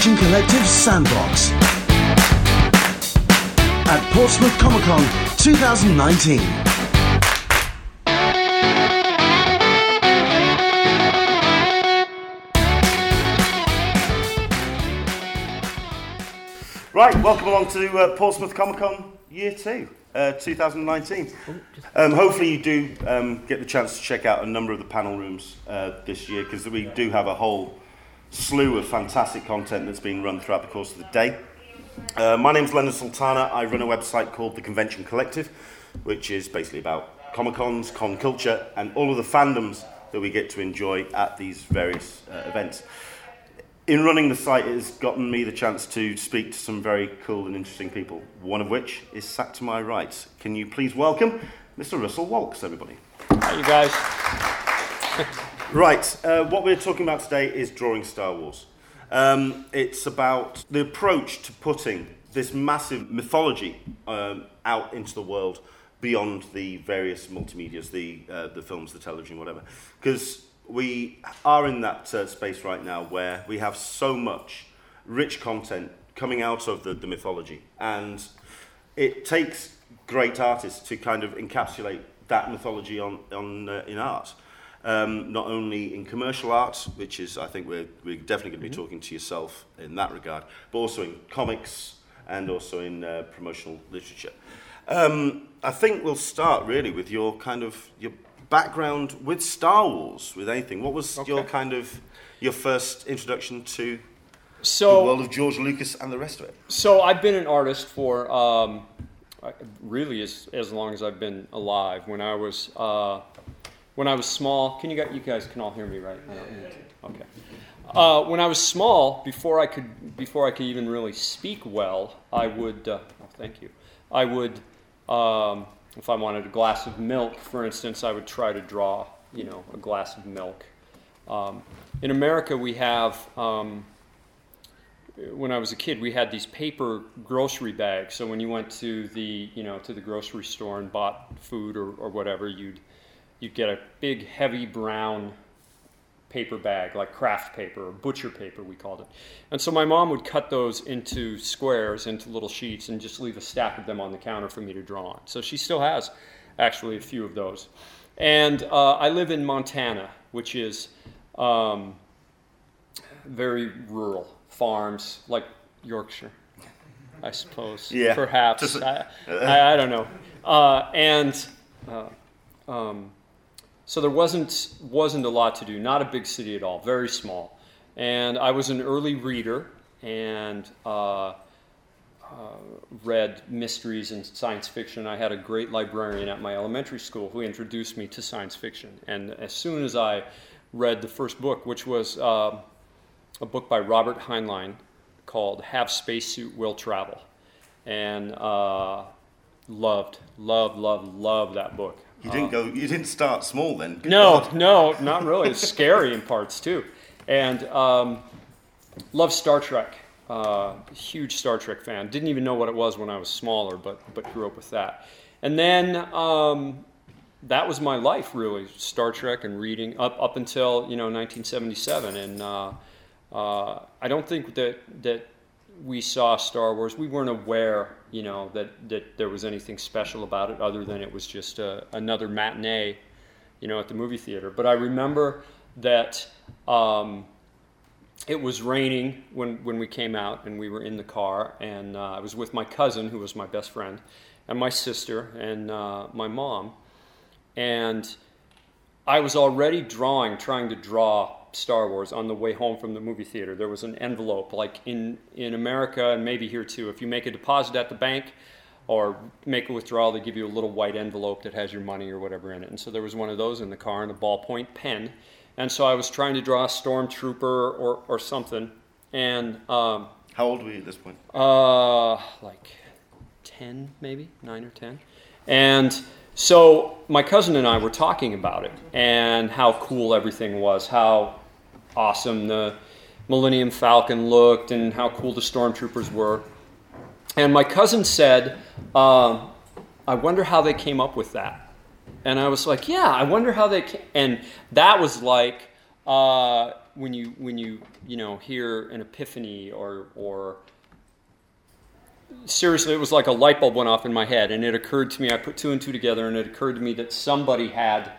Convention Collective Sandbox at Portsmouth Comic Con 2019. Right, welcome along to Portsmouth Comic Con Year 2. 2019. Hopefully you do get the chance to check out a number of the panel rooms this year, because we do have a whole slew of fantastic content that's been run throughout the course of the day. My name's Leonard Sultana. I run a website called The Convention Collective, which is basically about Comic-Cons, con culture, and all of the fandoms that we get to enjoy at these various events. In running the site, it has gotten me the chance to speak to some very cool and interesting people, one of which is sat to my right. Can you please welcome Mr. Russell Walks, everybody. Hi, you guys. Right, what we're talking about today is drawing Star Wars. It's about the approach to putting this massive mythology out into the world beyond the various multimedias, the films, the television, whatever. Because we are in that space right now where we have so much rich content coming out of the mythology, and it takes great artists to kind of encapsulate that mythology on in art. Not only in commercial art, which is I think we're definitely going to be talking to yourself in that regard, but also in comics and also in promotional literature. I think we'll start really with your kind of your background with Star Wars, with anything. What was your kind of your first introduction to the world of George Lucas and the rest of it? So I've been an artist for really as long as I've been alive. When I was small, you guys can all hear me, right? Okay. When I was small, before I could even really speak well, I would. Thank you. I would. If I wanted a glass of milk, for instance, I would try to draw, a glass of milk. In America, we have, when I was a kid, we had these paper grocery bags. So when you went to the grocery store and bought food or whatever, you'd get a big, heavy brown paper bag, like craft paper or butcher paper, we called it. And so my mom would cut those into squares, into little sheets, and just leave a stack of them on the counter for me to draw on. So she still has, actually, a few of those. And I live in Montana, which is very rural. Farms, like Yorkshire, I suppose. Yeah. Perhaps. I don't know. So there wasn't a lot to do, not a big city at all, very small. And I was an early reader and read mysteries and science fiction. I had a great librarian at my elementary school who introduced me to science fiction. And as soon as I read the first book, which was a book by Robert Heinlein called Have Spacesuit, Will Travel. And loved that book. You didn't start small then. No, not really. It's scary in parts too. And loved Star Trek. Huge Star Trek fan. Didn't even know what it was when I was smaller, but grew up with that. And then that was my life really. Star Trek and reading up until 1977. And I don't think that we saw Star Wars. We weren't aware, that there was anything special about it other than it was just another matinee, at the movie theater. But I remember that it was raining when we came out and we were in the car, and I was with my cousin, who was my best friend, and my sister and my mom. And I was already trying to draw Star Wars on the way home from the movie theater. There was an envelope, like in America and maybe here too. If you make a deposit at the bank or make a withdrawal, they give you a little white envelope that has your money or whatever in it. And so there was one of those in the car and a ballpoint pen. And so I was trying to draw a Stormtrooper or something. And how old were you at this point? Like 10, maybe 9 or 10. And so my cousin and I were talking about it and how cool everything was, how awesome the Millennium Falcon looked and how cool the Stormtroopers were. And my cousin said, I wonder how they came up with that. And I was like, yeah, I wonder how they came. And that was like when you hear an epiphany or seriously, it was like a light bulb went off in my head, and it occurred to me, I put two and two together, and it occurred to me that somebody had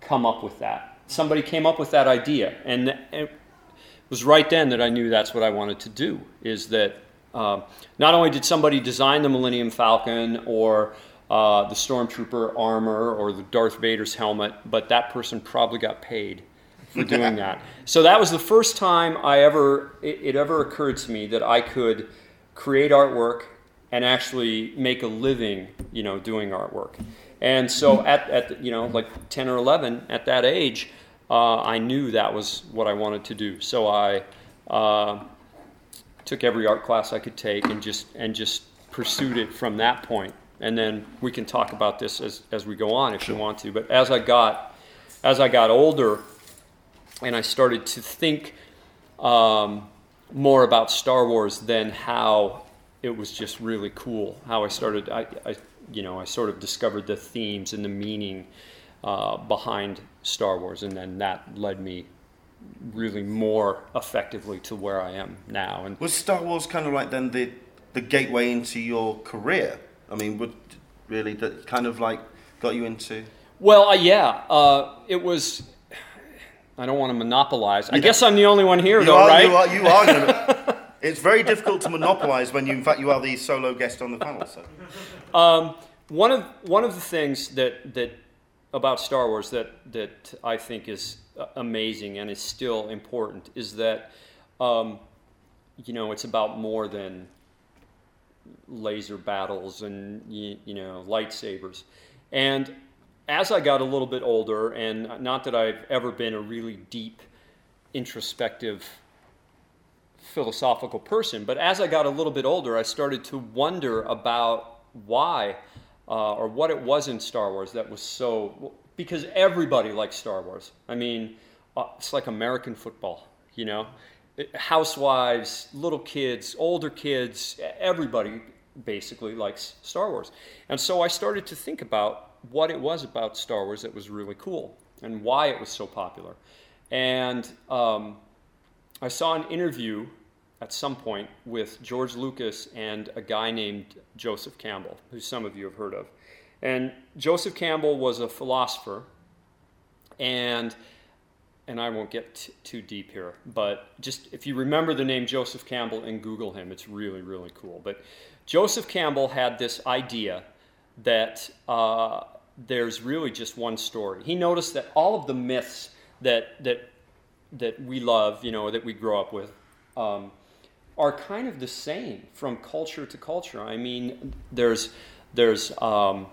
come up with that. Somebody came up with that idea, and it was right then that I knew that's what I wanted to do, is that not only did somebody design the Millennium Falcon or the Stormtrooper armor or the Darth Vader's helmet, but that person probably got paid for doing that. So that was the first time it ever occurred to me that I could create artwork and actually make a living, doing artwork. And so at 10 or 11 at that age, I knew that was what I wanted to do. So I took every art class I could take and just pursued it from that point. And then we can talk about this as we go on if you want to. But as I got older, and I started to think more about Star Wars than how it was just really cool. How I sort of discovered the themes and the meaning behind Star Wars, and then that led me really more effectively to where I am now. And was Star Wars kind of like then the gateway into your career? I mean, that kind of like got you into? Well, it was. I don't want to monopolize. I guess I'm the only one here, right? You are. It's very difficult to monopolize when you are the solo guest on the panel. So, one of the things that about Star Wars that I think is amazing and is still important is that it's about more than laser battles and lightsabers. And as I got a little bit older, and not that I've ever been a really deep introspective philosophical person, but as I got a little bit older, I started to wonder about why or what it was in Star Wars that was so, because everybody likes Star Wars. I mean, it's like American football, housewives, little kids, older kids, everybody basically likes Star Wars. And so I started to think about what it was about Star Wars that was really cool and why it was so popular. And I saw an interview at some point with George Lucas and a guy named Joseph Campbell, who some of you have heard of. And Joseph Campbell was a philosopher, and I won't get too deep here, but just if you remember the name Joseph Campbell and Google him, it's really, really cool. But Joseph Campbell had this idea that there's really just one story. He noticed that all of the myths that we love, that we grow up with, are kind of the same from culture to culture. I mean, there's Inuit or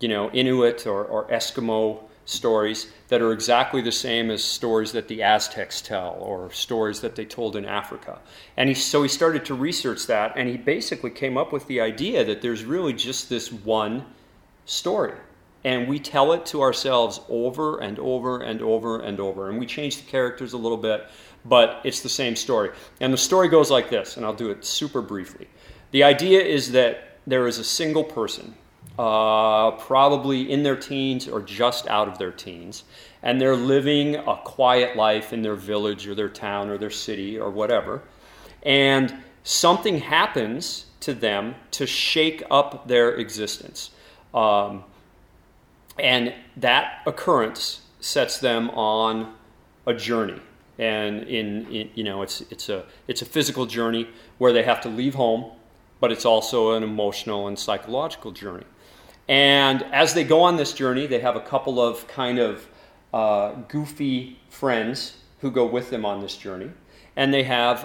Eskimo stories that are exactly the same as stories that the Aztecs tell or stories that they told in Africa. And so he started to research that, and he basically came up with the idea that there's really just this one story. And we tell it to ourselves over and over and over and over. And we change the characters a little bit, but it's the same story. And the story goes like this, and I'll do it super briefly. The idea is that there is a single person, probably in their teens or just out of their teens, and they're living a quiet life in their village or their town or their city or whatever, and something happens to them to shake up their existence, and that occurrence sets them on a journey, and it's a physical journey where they have to leave home, but it's also an emotional and psychological journey. And as they go on this journey, they have a couple of kind of goofy friends who go with them on this journey. And they have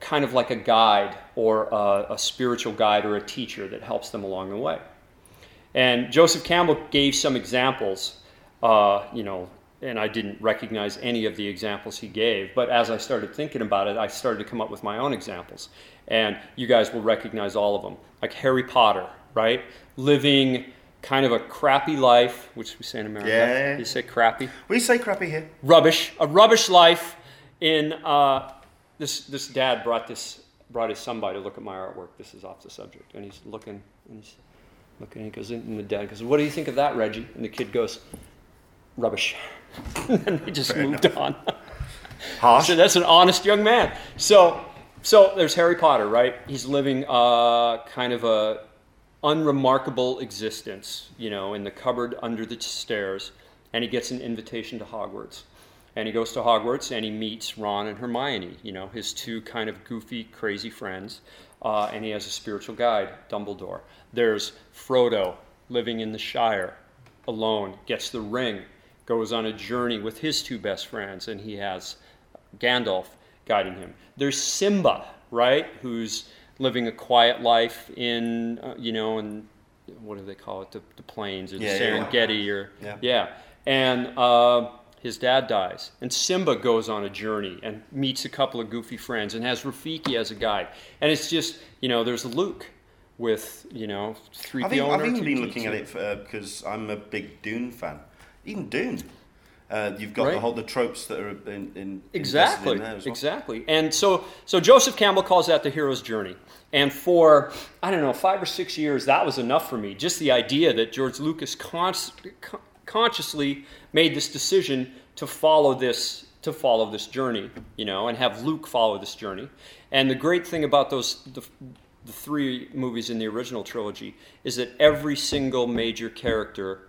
kind of like a guide or a spiritual guide or a teacher that helps them along the way. And Joseph Campbell gave some examples, and I didn't recognize any of the examples he gave. But as I started thinking about it, I started to come up with my own examples. And you guys will recognize all of them. Like Harry Potter, right? Living kind of a crappy life, which we say in America. Yeah. You say crappy? We say crappy here. Rubbish. A rubbish life in... this dad brought his son by to look at my artwork. This is off the subject. And he's looking, and he goes, and the dad goes, "What do you think of that, Reggie?" And the kid goes, rubbish. And then we just moved on. Harsh. So that's an honest young man. So there's Harry Potter, right? He's living kind of a unremarkable existence, you know, in the cupboard under the stairs, and he gets an invitation to Hogwarts. And he goes to Hogwarts and he meets Ron and Hermione, you know, his two kind of goofy, crazy friends. And he has a spiritual guide, Dumbledore. There's Frodo living in the Shire alone, gets the ring, goes on a journey with his two best friends, and he has Gandalf guiding him. There's Simba, right, who's living a quiet life in, you know, in, what do they call it, the plains or the Serengeti. And his dad dies. And Simba goes on a journey and meets a couple of goofy friends and has Rafiki as a guide. And it's just, you know, there's Luke with, you know, 3PO. I've even been looking at it because I'm a big Dune fan. Even Dune. You've got the tropes that are in exactly in there as well. Exactly. And so Joseph Campbell calls that the hero's journey. And for, I don't know, 5 or 6 years, that was enough for me. Just the idea that George Lucas consciously made this decision to follow this journey, you know, and have Luke follow this journey. And the great thing about the three movies in the original trilogy is that every single major character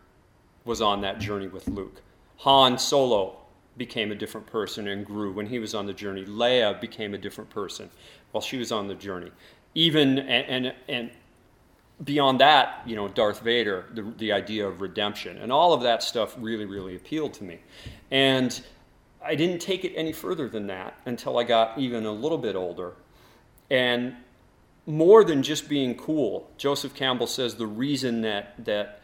was on that journey with Luke. Han Solo became a different person and grew when he was on the journey. Leia became a different person while she was on the journey. Even and beyond that, you know, Darth Vader, the idea of redemption and all of that stuff really, really appealed to me. And I didn't take it any further than that until I got even a little bit older. And more than just being cool, Joseph Campbell says the reason that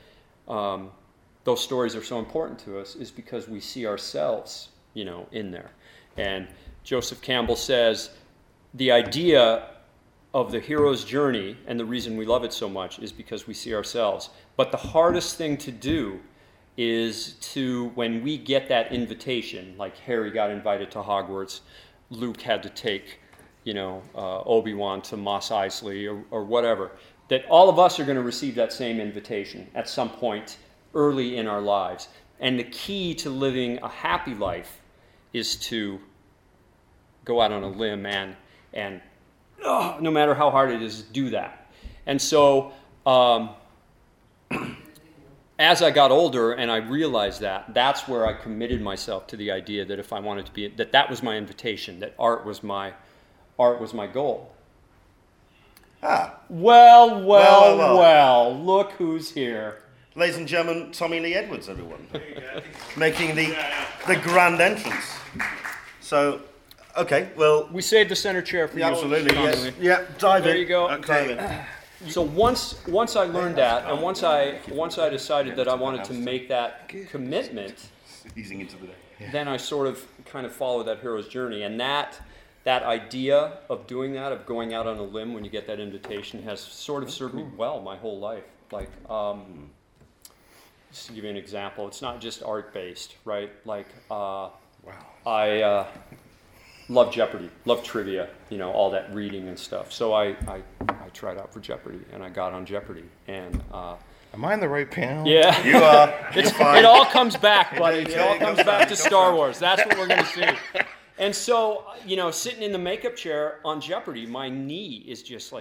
those stories are so important to us is because we see ourselves, you know, in there. And Joseph Campbell says the idea of the hero's journey and the reason we love it so much is because we see ourselves. But the hardest thing to do is to, when we get that invitation, like Harry got invited to Hogwarts, Luke had to take, you know, Obi-Wan to Mos Eisley or whatever, that all of us are going to receive that same invitation at some point early in our lives. And the key to living a happy life is to go out on a limb and no matter how hard it is, do that. And so as I got older and I realized that, that's where I committed myself to the idea that if I wanted to be, that was my invitation, that art was my goal. Ah. Well, look who's here. Ladies and gentlemen, Tommy Lee Edwards, everyone. There you go. Making the grand entrance. So, okay, well... We saved the center chair for you. Absolutely, yes. Yeah, dive in. There you go. Okay. So once I learned that, and once I decided that I wanted to make that commitment, easing into the day. Then I sort of kind of followed that hero's journey. And that idea of doing that, of going out on a limb when you get that invitation, has sort of served me well my whole life. Like... Just to give you an example, it's not just art-based, right? Like, I love Jeopardy, love trivia, you know, all that reading and stuff. So I tried out for Jeopardy, and I got on Jeopardy. And am I in the right panel? Yeah. You are. It all comes back, buddy. It all comes back to Star Wars. That's what we're going to see. And so, you know, sitting in the makeup chair on Jeopardy, my knee is just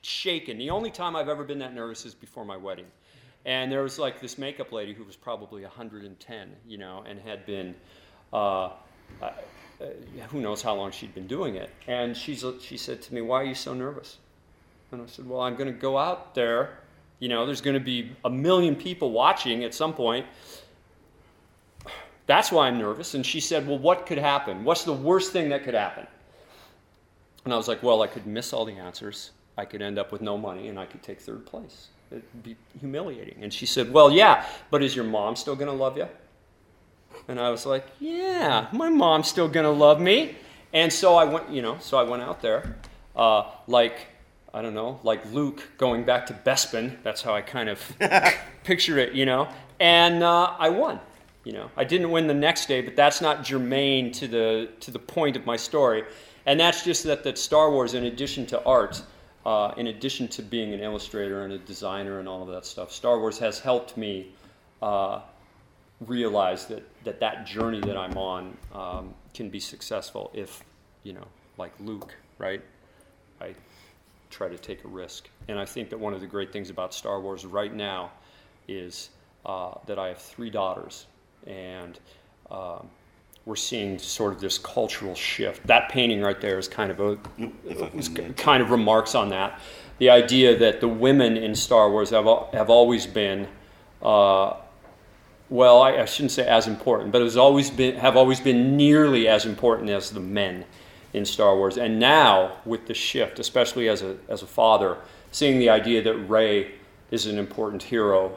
shaking. The only time I've ever been that nervous is before my wedding. And there was like this makeup lady who was probably 110, you know, and had been, who knows how long she'd been doing it. And she said to me, "Why are you so nervous?" And I said, "Well, I'm going to go out there. You know, there's going to be 1 million people watching at some point. That's why I'm nervous." And she said, "Well, what could happen? What's the worst thing that could happen?" And I was like, "Well, I could miss all the answers. I could end up with no money, and I could take third place. It'd be humiliating." And she said, "Well, yeah, but is your mom still going to love you?" And I was like, "Yeah, my mom's still going to love me." And so I went, you know, out there, like Luke going back to Bespin. That's how I kind of picture it, you know. And I won. You know, I didn't win the next day, but that's not germane to the point of my story. And that's just that Star Wars, in addition to art. In addition to being an illustrator and a designer and all of that stuff, Star Wars has helped me realize that journey that I'm on can be successful if, like Luke, right? I try to take a risk. And I think that one of the great things about Star Wars right now is that I have three daughters, and we're seeing sort of this cultural shift. That painting right there is kind of remarks on that. The idea that the women in Star Wars have always been, I shouldn't say as important, but have always been nearly as important as the men in Star Wars. And now with the shift, especially as a father, seeing the idea that Rey is an important hero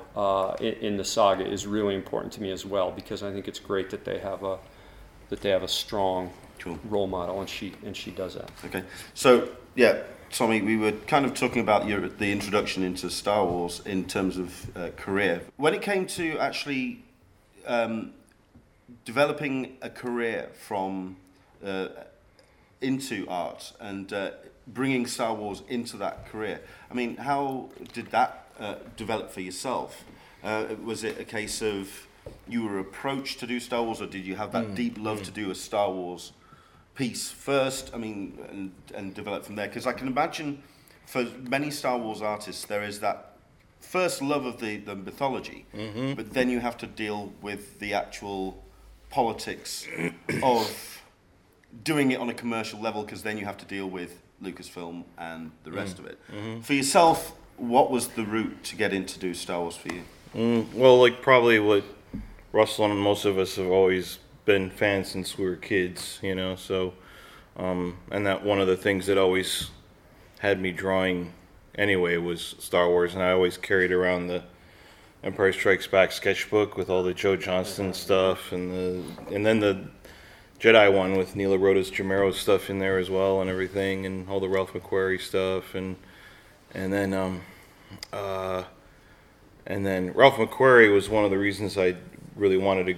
in the saga is really important to me as well, because I think it's great that they have a strong role model, and she does that. Okay, so yeah. Tommy, we were kind of talking about the introduction into Star Wars in terms of career. When it came to actually developing a career from into art and bringing Star Wars into that career, I mean, how did that develop for yourself? Was it a case of you were approached to do Star Wars, or did you have that deep love to do a Star Wars piece first, and develop from there? Because I can imagine for many Star Wars artists, there is that first love of the mythology, but then you have to deal with the actual politics of doing it on a commercial level, because then you have to deal with Lucasfilm and the rest of it. Mm-hmm. For yourself, what was the route to get into do Star Wars for you? Well, like probably what Russell and most of us have always been fans since we were kids, so and that one of the things that always had me drawing anyway was Star Wars, and I always carried around the Empire Strikes Back sketchbook with all the Joe Johnston stuff and then the Jedi one with Neil Rota's Jamero stuff in there as well and everything, and all the Ralph McQuarrie stuff and then Ralph McQuarrie was one of the reasons I really wanted to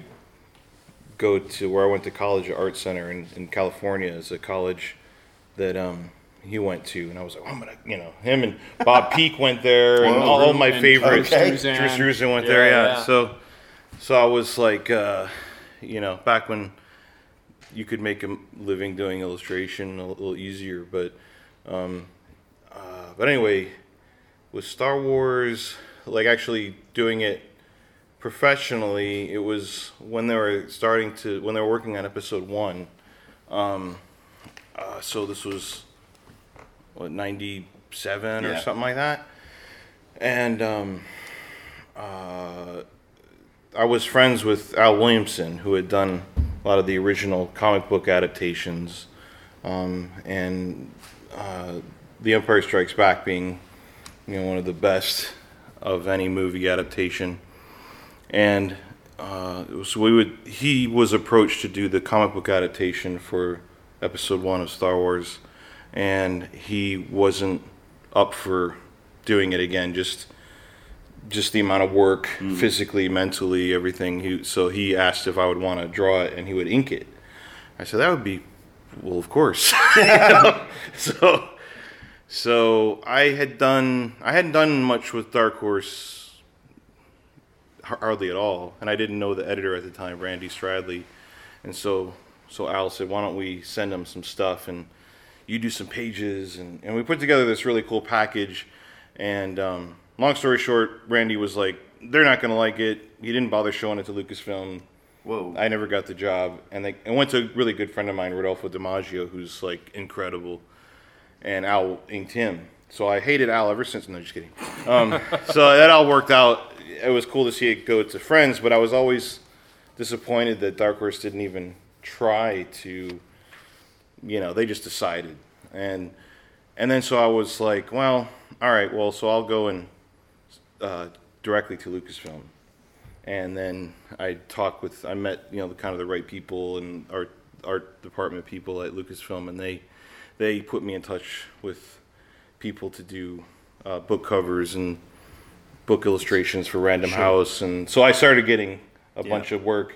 go to where I went to college at Art Center in California. Is a college that he went to, and I was like, well, I'm gonna, him and Bob Peake went there, and all my favorites. Drew Struzan went there, yeah. So I was like, back when you could make a living doing illustration a little easier, but anyway, with Star Wars, like actually doing it professionally, it was when they were working on episode 1. So this was 97 or something like that. And I was friends with Al Williamson, who had done a lot of the original comic book adaptations, and The Empire Strikes Back being one of the best of any movie adaptation. And so he was approached to do the comic book adaptation for episode 1 of Star Wars, and he wasn't up for doing it again, just the amount of work, physically, mentally, everything. So he asked if I would want to draw it, and he would ink it. I said, that would be, well, of course. So I hadn't done much with Dark Horse, hardly at all, and I didn't know the editor at the time, Randy Stradley, and so Al said, why don't we send him some stuff and you do some pages, and we put together this really cool package, and long story short, Randy was like, they're not going to like it. He didn't bother showing it to Lucasfilm. Whoa. I never got the job, and I went to a really good friend of mine, Rodolfo DiMaggio, who's like incredible, and Al inked him, so I hated Al ever since. No, just kidding. So that all worked out. It was cool to see it go to friends, but I was always disappointed that Dark Horse didn't even try to, they just decided. And then so I was like, well, all right, well, so I'll go and directly to Lucasfilm. And then I met, the kind of the right people and art department people at Lucasfilm, and they put me in touch with people to do book covers and book illustrations for Random House, and so I started getting a bunch of work,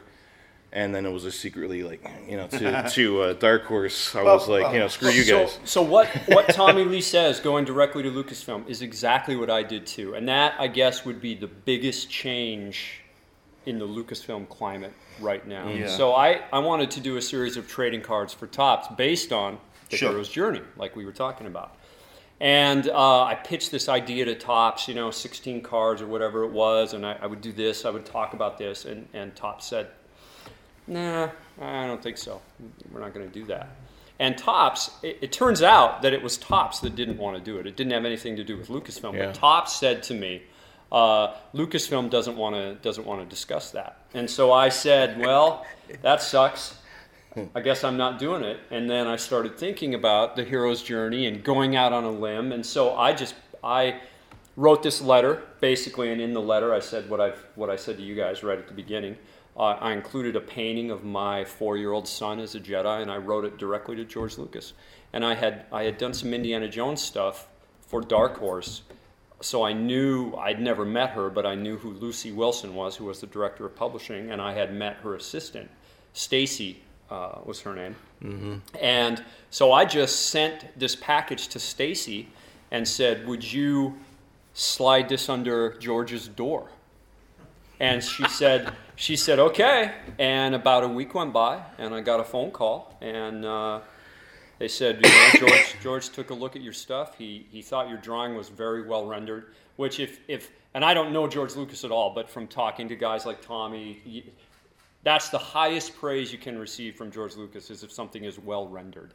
and then it was secretly to Dark Horse. I was like, screw you guys. So what Tommy Lee says, going directly to Lucasfilm, is exactly what I did too, and that I guess would be the biggest change in the Lucasfilm climate right now. Yeah. So I wanted to do a series of trading cards for Topps based on the hero's journey, like we were talking about. And I pitched this idea to Topps, 16 cards or whatever it was, and I would do this, I would talk about this, and Topps said, nah, I don't think so. We're not going to do that. And Topps, it turns out that it was Topps that didn't want to do it. It didn't have anything to do with Lucasfilm. Yeah. But Topps said to me, Lucasfilm doesn't want to discuss that. And so I said, well, that sucks. I guess I'm not doing it. And then I started thinking about the hero's journey and going out on a limb. And so I wrote this letter, basically, and in the letter I said what I said to you guys right at the beginning. I included a painting of my 4-year-old son as a Jedi, and I wrote it directly to George Lucas. And I had done some Indiana Jones stuff for Dark Horse, so I knew, I'd never met her, but I knew who Lucy Wilson was, who was the director of publishing, and I had met her assistant, Stacy was her name. Mm-hmm. And so I just sent this package to Stacy and said, would you slide this under George's door? And she said, okay. And about a week went by, and I got a phone call, and they said, George took a look at your stuff. He thought your drawing was very well rendered, which if and I don't know George Lucas at all, but from talking to guys like Tommy, that's the highest praise you can receive from George Lucas is if something is well rendered,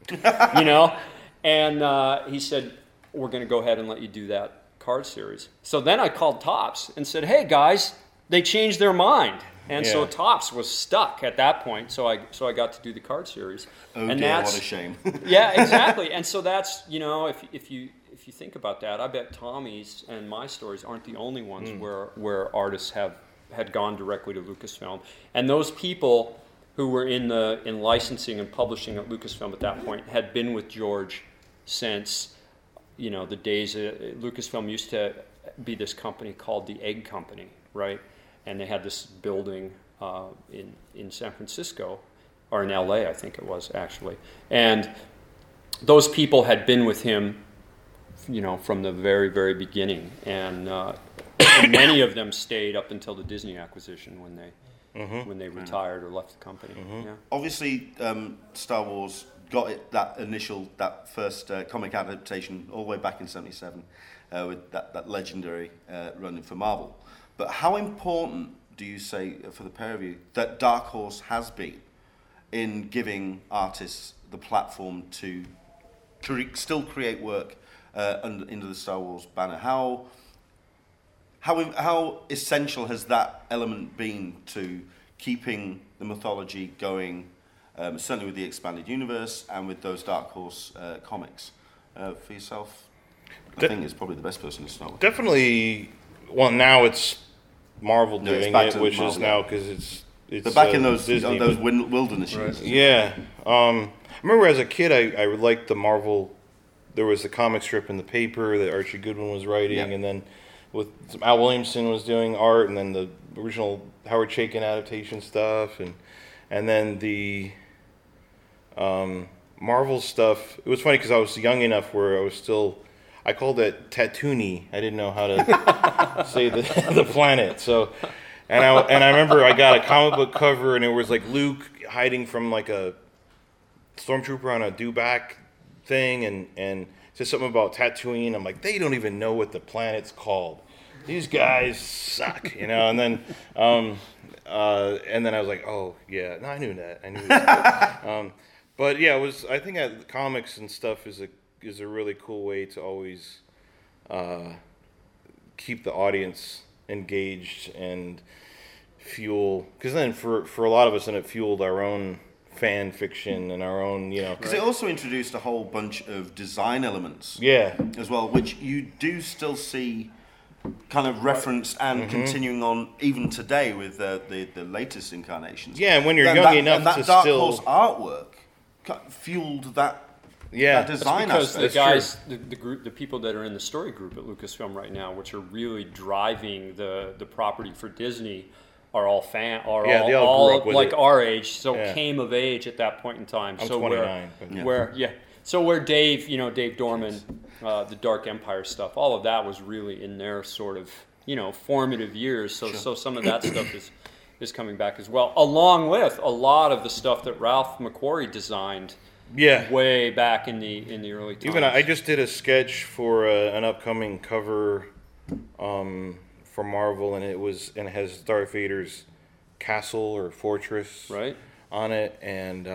And he said, we're going to go ahead and let you do that card series. So then I called Topps and said, hey, guys. They changed their mind, and so Topps was stuck at that point. So I got to do the card series. Oh, and dear, what a shame! Yeah, exactly. And so that's if you think about that, I bet Tommy's and my stories aren't the only ones where artists had gone directly to Lucasfilm, and those people who were in licensing and publishing at Lucasfilm at that point had been with George since the days. Lucasfilm used to be this company called the Egg Company, right? And they had this building in San Francisco, or in LA, I think it was, actually. And those people had been with him, from the very, very beginning. And many of them stayed up until the Disney acquisition when they retired or left the company. Mm-hmm. Yeah. Obviously, Star Wars got it, that first comic adaptation all the way back in 1977 with that legendary run for Marvel. But how important do you say, for the pair of you, that Dark Horse has been in giving artists the platform to still create work under the Star Wars banner? How essential has that element been to keeping the mythology going, certainly with the expanded universe and with those Dark Horse comics? For yourself, I think it's probably the best person to start with. Definitely. Well, now it's Marvel doing it, which Marvel is now because it's. But back in those Disney, those wilderness years. Right. Yeah, I remember as a kid, I liked the Marvel. There was the comic strip in the paper that Archie Goodwin was writing, and then with Al Williamson was doing art, and then the original Howard Chaykin adaptation stuff, and then the Marvel stuff. It was funny because I was young enough where I was still. I called it Tatooine. I didn't know how to say the planet. So, and I remember I got a comic book cover, and it was like Luke hiding from like a stormtrooper on a dewback thing, and just something about Tatooine. I'm like, they don't even know what the planet's called. These guys suck, And then, I was like, oh yeah, no, I knew that. I knew that. But yeah, it was. I think comics and stuff is a really cool way to always keep the audience engaged and fuel, because then for a lot of us, and it fueled our own fan fiction and our own, Because it also introduced a whole bunch of design elements. Yeah. As well, which you do still see kind of referenced and continuing on even today with the latest incarnations. Yeah, and when you're young enough to still... And that Dark Horse artwork fueled that. Yeah, that's because the guys, the people that are in the story group at Lucasfilm right now, which are really driving the property for Disney, are all they all grew up with it. Our age, so came of age at that point in time. I'm so 29. So where Dave, Dave Dorman, the Dark Empire stuff, all of that was really in their sort of formative years. So some of that stuff is is coming back as well, along with a lot of the stuff that Ralph McQuarrie designed. Yeah, way back in the early times. Even I just did a sketch for an upcoming cover for Marvel, and it has Darth Vader's castle or fortress right on it, and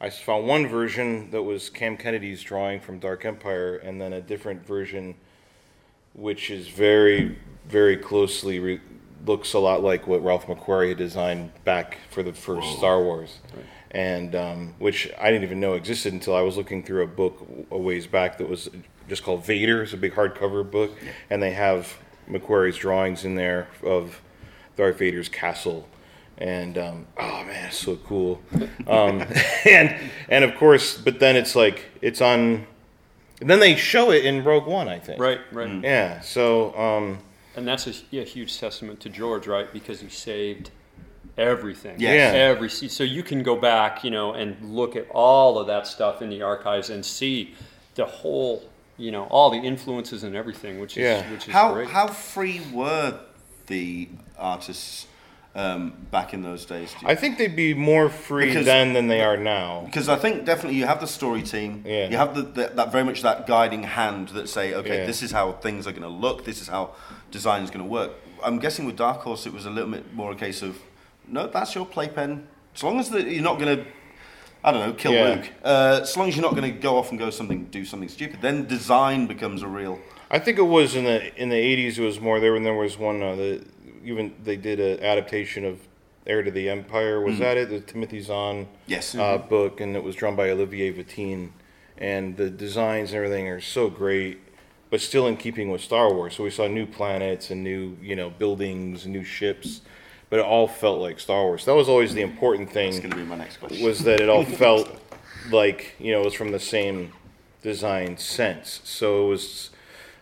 I found one version that was Cam Kennedy's drawing from Dark Empire, and then a different version which is very, very closely looks a lot like what Ralph McQuarrie designed back for the first Star Wars. Right. And which I didn't even know existed until I was looking through a book a ways back that was just called Vader. It's a big hardcover book, and they have McQuarrie's drawings in there of Darth Vader's castle. And oh man, it's so cool. And of course, but then it's like it's on. And then they show it in Rogue One, I think. Right. Mm-hmm. Yeah. So. And that's a huge testament to George, right? Because he saved. Everything. Yes. Yeah. So you can go back, and look at all of that stuff in the archives and see the whole, all the influences and everything, which is great. How free were the artists back in those days? I think they'd be more free then than they are now. Because I think definitely you have the story team. Yeah. You have that very much that guiding hand that say, okay, this is how things are going to look. This is how design is going to work. I'm guessing with Dark Horse it was a little bit more a case of, no, that's your playpen. As long as you're not going to, kill Luke. As long as you're not going to go off and do something stupid, then design becomes a real. I think it was in the 80s. It was more there when there was one. Even they did an adaptation of Heir to the Empire. Was that it? The Timothy Zahn book, and it was drawn by Olivier Vatine, and the designs and everything are so great, but still in keeping with Star Wars. So we saw new planets and new buildings, and new ships. But it all felt like Star Wars. That was always the important thing. That's going to be my next question. Was that it all felt like, it was from the same design sense. So it was.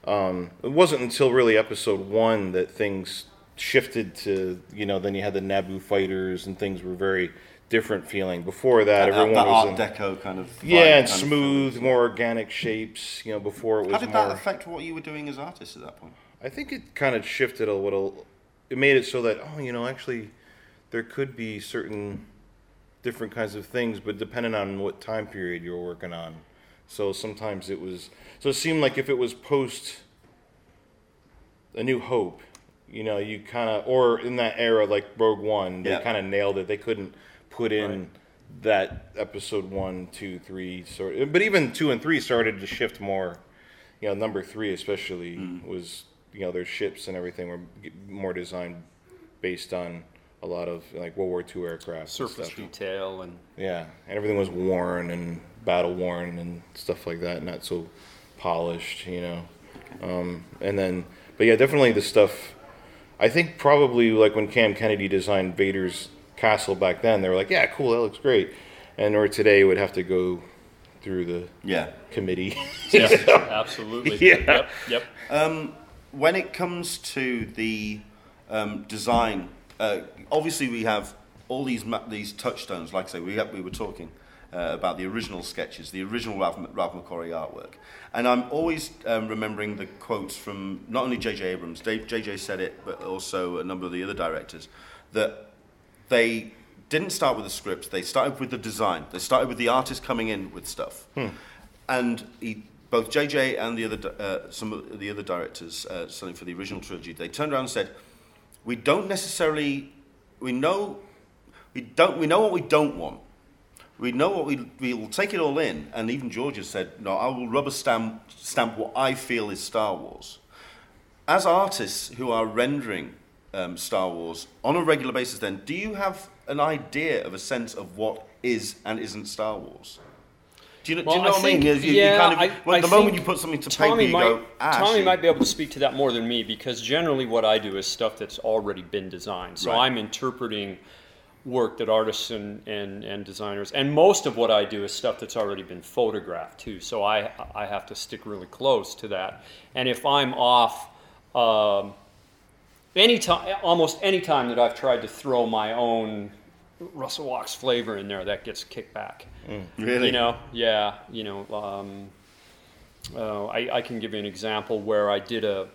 It wasn't until really Episode 1 that things shifted to, then you had the Naboo fighters and things were very different feeling. Before that, everyone that was Art Deco kind of. Yeah, and smooth, more organic shapes. Before it was. How did that affect what you were doing as artists at that point? I think it kind of shifted a little. It made it so that, actually there could be certain different kinds of things, but depending on what time period you were working on. So sometimes it seemed like if it was post A New Hope, you kind of, or in that era, like Rogue One, they kind of nailed it. They couldn't put in that Episode 1, 2, 3 sort of, but even 2 and 3 started to shift more, number 3 especially was, their ships and everything were more designed based on a lot of like World War II aircraft, surface detail, and everything was worn and battle worn and stuff like that, not so polished, And then, but yeah, definitely the stuff. I think probably like when Cam Kennedy designed Vader's castle back then, they were like, yeah, cool, that looks great, and or today would have to go through the committee. Yeah, absolutely. Yeah. Yep. When it comes to the design, obviously we have all these touchstones. Like I say, we were talking about the original sketches, the original Ralph McQuarrie artwork, and I'm always remembering the quotes from not only J.J. Abrams. J.J. said it, but also a number of the other directors, that they didn't start with the script. They started with the design. They started with the artist coming in with stuff, and he. Both JJ and some of the other directors, certainly for the original trilogy, they turned around and said, we know what we don't want. We know what we'll take it all in." And even George has said, "No, I will rubber stamp what I feel is Star Wars." As artists who are rendering Star Wars on a regular basis, then do you have an idea of a sense of what is and isn't Star Wars? Do you know what I mean? You put something to paper, you go, Tommy might be able to speak to that more than me, because generally what I do is stuff that's already been designed. So I'm interpreting work that artists and designers, and most of what I do is stuff that's already been photographed too. So I have to stick really close to that. And if I'm off, almost any time that I've tried to throw my own Russell Walks flavor in there, that gets kicked back. Really? I can give you an example where I did a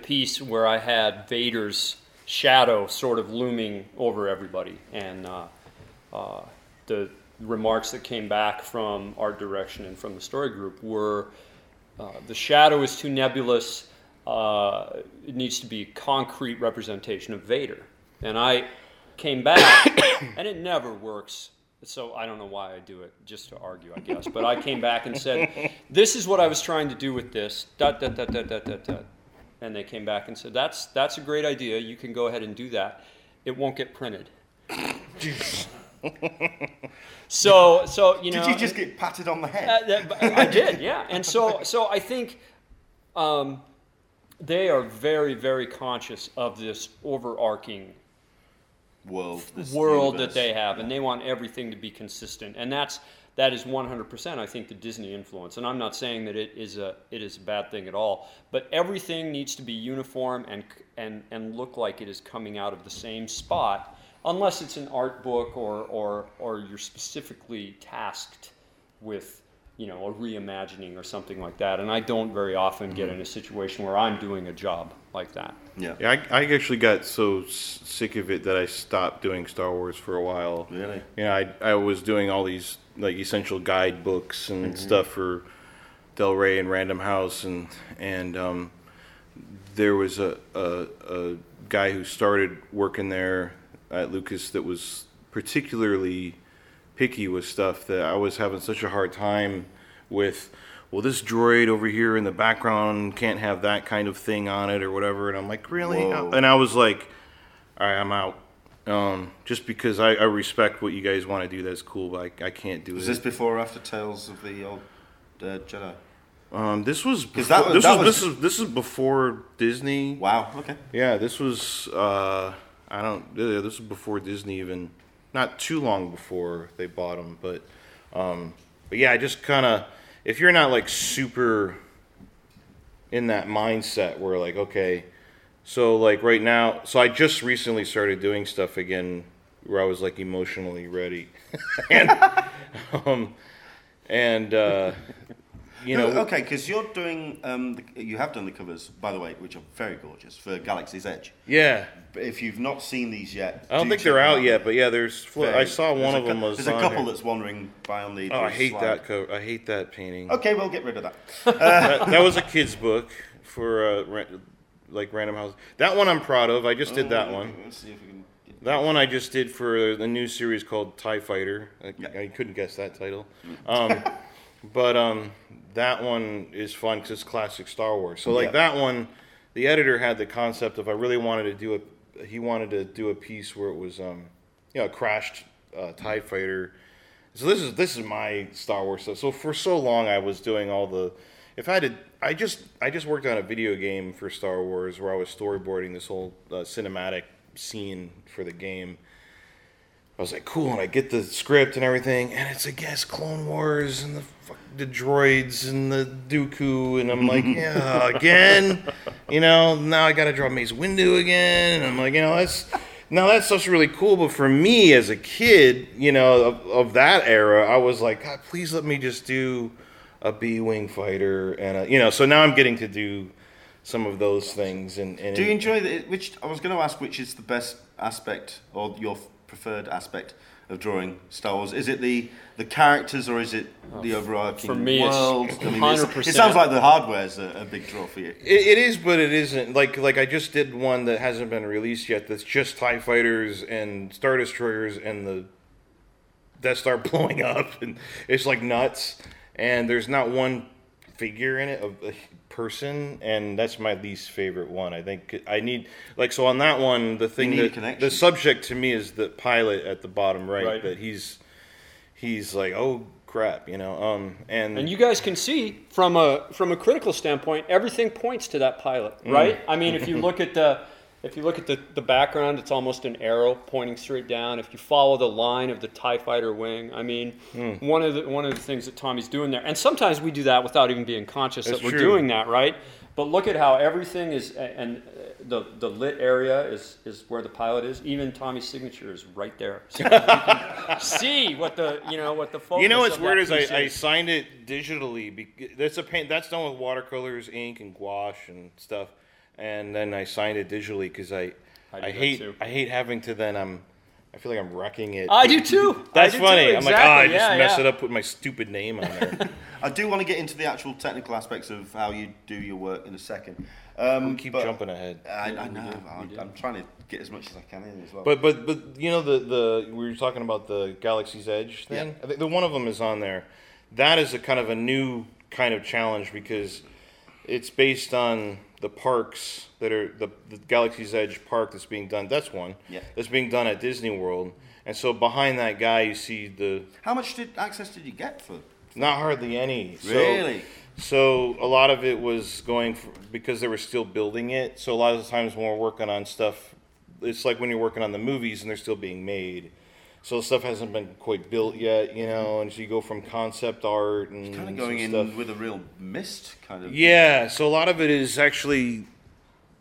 piece where I had Vader's shadow sort of looming over everybody. And the remarks that came back from art direction and from the story group were, the shadow is too nebulous. It needs to be a concrete representation of Vader. And I came back, and it never works. So I don't know why I do it, just to argue, I guess. But I came back and said, this is what I was trying to do with this, dot, dot, dot, dot, dot, dot, dot. And they came back and said, that's a great idea. You can go ahead and do that. It won't get printed. So you know. Did you just get patted on the head? I did, yeah. And so I think they are very, very conscious of this overarching world that they have, and they want everything to be consistent, and that is 100%, I think, the Disney influence. And I'm not saying that it is a bad thing at all, but everything needs to be uniform and look like it is coming out of the same spot, unless it's an art book or you're specifically tasked with, you know, a reimagining or something like that. And I don't very often get in a situation where I'm doing a job like that. Yeah, I actually got so sick of it that I stopped doing Star Wars for a while. Really? Yeah, I was doing all these like essential guidebooks and stuff for Del Rey and Random House, and there was a guy who started working there at Lucas that was particularly picky with stuff that I was having such a hard time with. Well, this droid over here in the background can't have that kind of thing on it or whatever. And I'm like, really? Whoa. And I was like, all right, I'm out. Just because I respect what you guys want to do, that's cool, but I can't do it. Was this before or after Tales of the Old Jedi? This was this is before Disney. Wow. Okay. Yeah, this was this was before Disney even. Not too long before they bought them, but yeah, I just kind of, if you're not like super in that mindset where like, okay, so like right now, so I just recently started doing stuff again where I was like emotionally ready, and you know, okay, because you're doing you have done the covers, by the way, which are very gorgeous for Galaxy's Edge. Yeah. If you've not seen these yet, I don't think they're out yet, but yeah, I saw one of them was. There's a couple that's wandering by on the. Oh, I hate that cover. I hate that painting. Okay, we'll get rid of that. That was a kid's book for like Random House. That one I'm proud of. I just did that one. Let's see if we can get that one I just did for the new series called TIE Fighter. I couldn't guess that title, but that one is fun because it's classic Star Wars. So like that one, the editor had the concept of I really wanted to do a. He wanted to do a piece where it was, a crashed TIE fighter. So this is my Star Wars stuff. So for so long I was doing all the. If I did, I just worked on a video game for Star Wars where I was storyboarding this whole cinematic scene for the game. I was like, cool, and I get the script and everything, and it's Clone Wars and the droids and the Dooku, and I'm like, yeah, again, you know. Now I got to draw Mace Windu again, and I'm like, you know, that stuff's really cool, but for me as a kid, you know, of that era, I was like, God, please let me just do a B-wing fighter, and you know. So now I'm getting to do some of those things, and do you enjoy which I was going to ask, which is the best aspect or your preferred aspect of drawing Star Wars? Is it the characters or is it the overarching world? For me, it's 100%. It sounds like the hardware's a big draw for you. It is, but it isn't. Like I just did one that hasn't been released yet that's just TIE Fighters and Star Destroyers and the Death Star blowing up, and it's like nuts. And there's not one figure in it of a person, and that's my least favorite one. I think I need, like, so on that one, the thing that the subject to me is the pilot at the bottom right. But he's like, oh crap, you know. And you guys can see from a critical standpoint, everything points to that pilot, right? I mean, if you look at the background, it's almost an arrow pointing straight down. If you follow the line of the TIE fighter wing, I mean, one of the things that Tommy's doing there, and sometimes we do that without even being conscious that we're doing that, right? But look at how everything is, and the lit area is where the pilot is. Even Tommy's signature is right there, so you can see what the focus. You know what's weird is I signed it digitally. That's a paint. That's done with watercolors, ink, and gouache and stuff. And then I signed it digitally because I I hate having to then I feel like I'm wrecking it. I do too. That's funny. Too, exactly. I'm like, I just messed it up with my stupid name on there. I do want to get into the actual technical aspects of how you do your work in a second. We keep jumping ahead. I know. I'm trying to get as much as I can in as well. But you know the we were talking about the Galaxy's Edge thing. Yeah. I think the one of them is on there. That is a new kind of challenge because it's based on the parks that are the Galaxy's Edge park that's being done. That's one. Yeah. That's being done at Disney World. And so behind that guy, you see the. How much access did you get for? Not hardly any. Really? So a lot of it was going because they were still building it. So a lot of the times when we're working on stuff, it's like when you're working on the movies and they're still being made. So stuff hasn't been quite built yet, you know, and so you go from concept art and it's kind of going in with a real mist kind of. Yeah, so a lot of it is actually,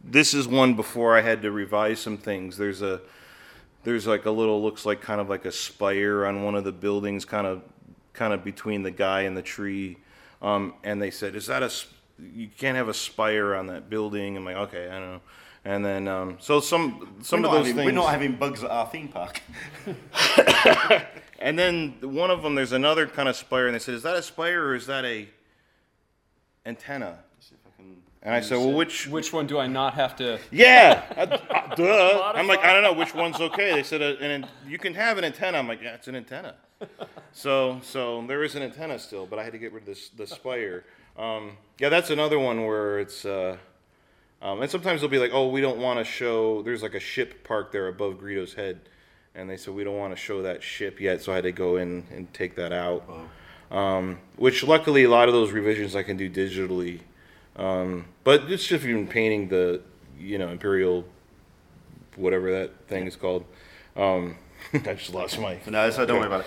this is one before I had to revise some things. There's like a little, looks like kind of like a spire on one of the buildings, kind of between the guy and the tree. And they said, is that you can't have a spire on that building. I'm like, okay, I don't know. And then, so some of those things... We're not having bugs at our theme park. And then one of them, there's another kind of spire, and they said, is that a spire or is that a antenna? Let's see if I can... And I said, well, Which one do I not have to... Yeah! Duh! I'm like, I don't know, which one's okay? They said, and you can have an antenna. I'm like, yeah, it's an antenna. So there is an antenna still, but I had to get rid of the spire. Yeah, that's another one where it's... and sometimes they'll be like, oh, we don't want to show... There's like a ship parked there above Greedo's head. And they said, we don't want to show that ship yet. So I had to go in and take that out. Wow. Which luckily, a lot of those revisions I can do digitally. But it's just even painting the, Imperial, whatever that thing is called. I just lost my... No, so don't worry about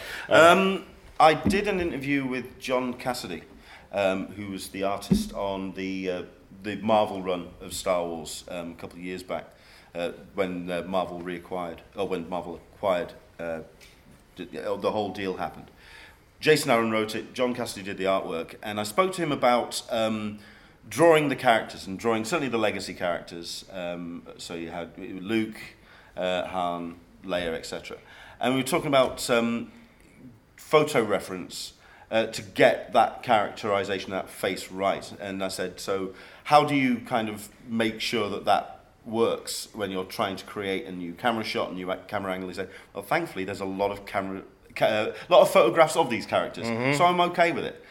it. I did an interview with John Cassaday, who was the artist on the Marvel run of Star Wars a couple of years back when Marvel acquired, the whole deal happened. Jason Aaron wrote it, John Cassaday did the artwork, and I spoke to him about drawing the characters and drawing certainly the legacy characters. So you had Luke, Han, Leia, etc. And we were talking about photo reference to get that characterization, that face right. And I said, so how do you kind of make sure that works when you're trying to create a new camera shot, a new camera angle? He said, well, thankfully, there's a lot of photographs of these characters, mm-hmm. So I'm okay with it.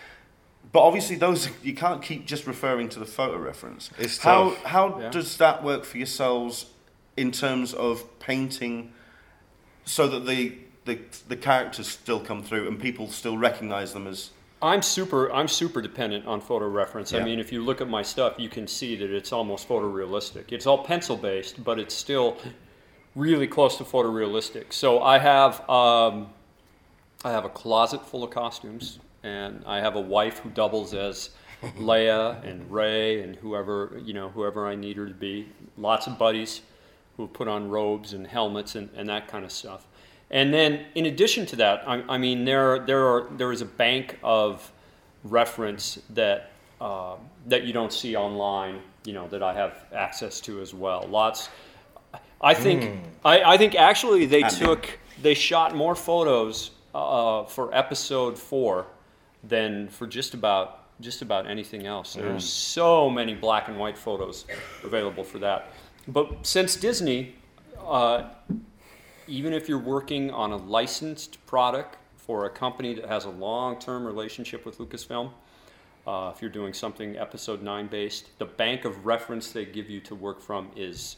But obviously, those you can't keep just referring to the photo reference. It's tough. How does that work for yourselves in terms of painting so that the characters still come through and people still recognize them as... I'm super dependent on photo reference. Yeah. I mean, if you look at my stuff, you can see that it's almost photorealistic. It's all pencil-based, but it's still really close to photorealistic. So I have a closet full of costumes, and I have a wife who doubles as Leia and Rey and whoever I need her to be. Lots of buddies who put on robes and helmets and that kind of stuff. And then, in addition to that, I mean, there is a bank of reference that you don't see online, that I have access to as well. Lots. I think actually they shot more photos for episode 4 than for just about anything else. There's so many black and white photos available for that. But since Disney. Even if you're working on a licensed product for a company that has a long-term relationship with Lucasfilm, if you're doing something episode 9 based, the bank of reference they give you to work from is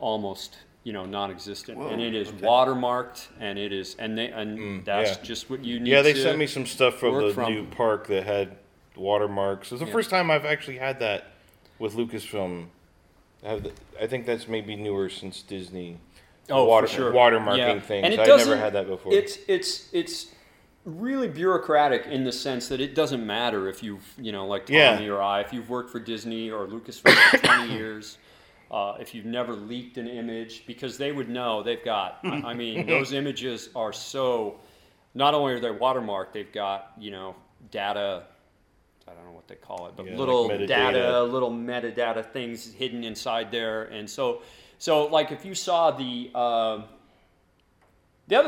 almost non-existent. Whoa, and it is watermarked, and it is, that's just what you need. Yeah, they sent me some stuff from the new park that had watermarks. It's the first time I've actually had that with Lucasfilm. I think that's maybe newer since Disney. Oh, for sure. Watermarking things. And I've never had that before. It's really bureaucratic in the sense that it doesn't matter if you've, like Tommy or I, if you've worked for Disney or Lucasfilm for 20 years, if you've never leaked an image, because they would know they've got, those images are so, not only are they watermarked, they've got, data, I don't know what they call it, but little metadata things hidden inside there. And so So, like, if you saw the other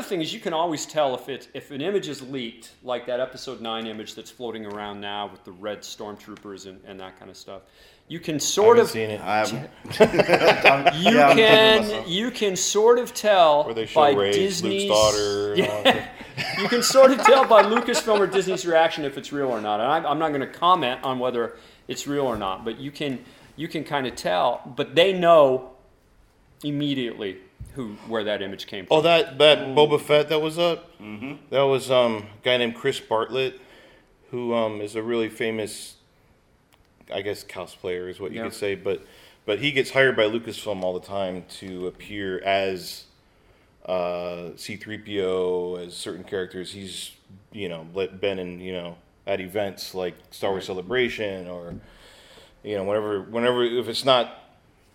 thing is you can always tell if an image is leaked, like that episode 9 image that's floating around now with the red stormtroopers and that kind of stuff. You can sort of seen it. You can sort of tell where they show by Rey, Disney's Luke's daughter. Yeah, you can sort of tell by Lucasfilm or Disney's reaction if it's real or not. And I'm not going to comment on whether it's real or not, but you can kind of tell. But they know immediately where that image came from. Oh, that Boba Fett that was up. Mm-hmm. That was a guy named Chris Bartlett, who is a really famous, I guess, cosplayer is what you could say, but he gets hired by Lucasfilm all the time to appear as C-3PO, as certain characters. He's, been in, at events like Star Wars Celebration or, whenever if it's not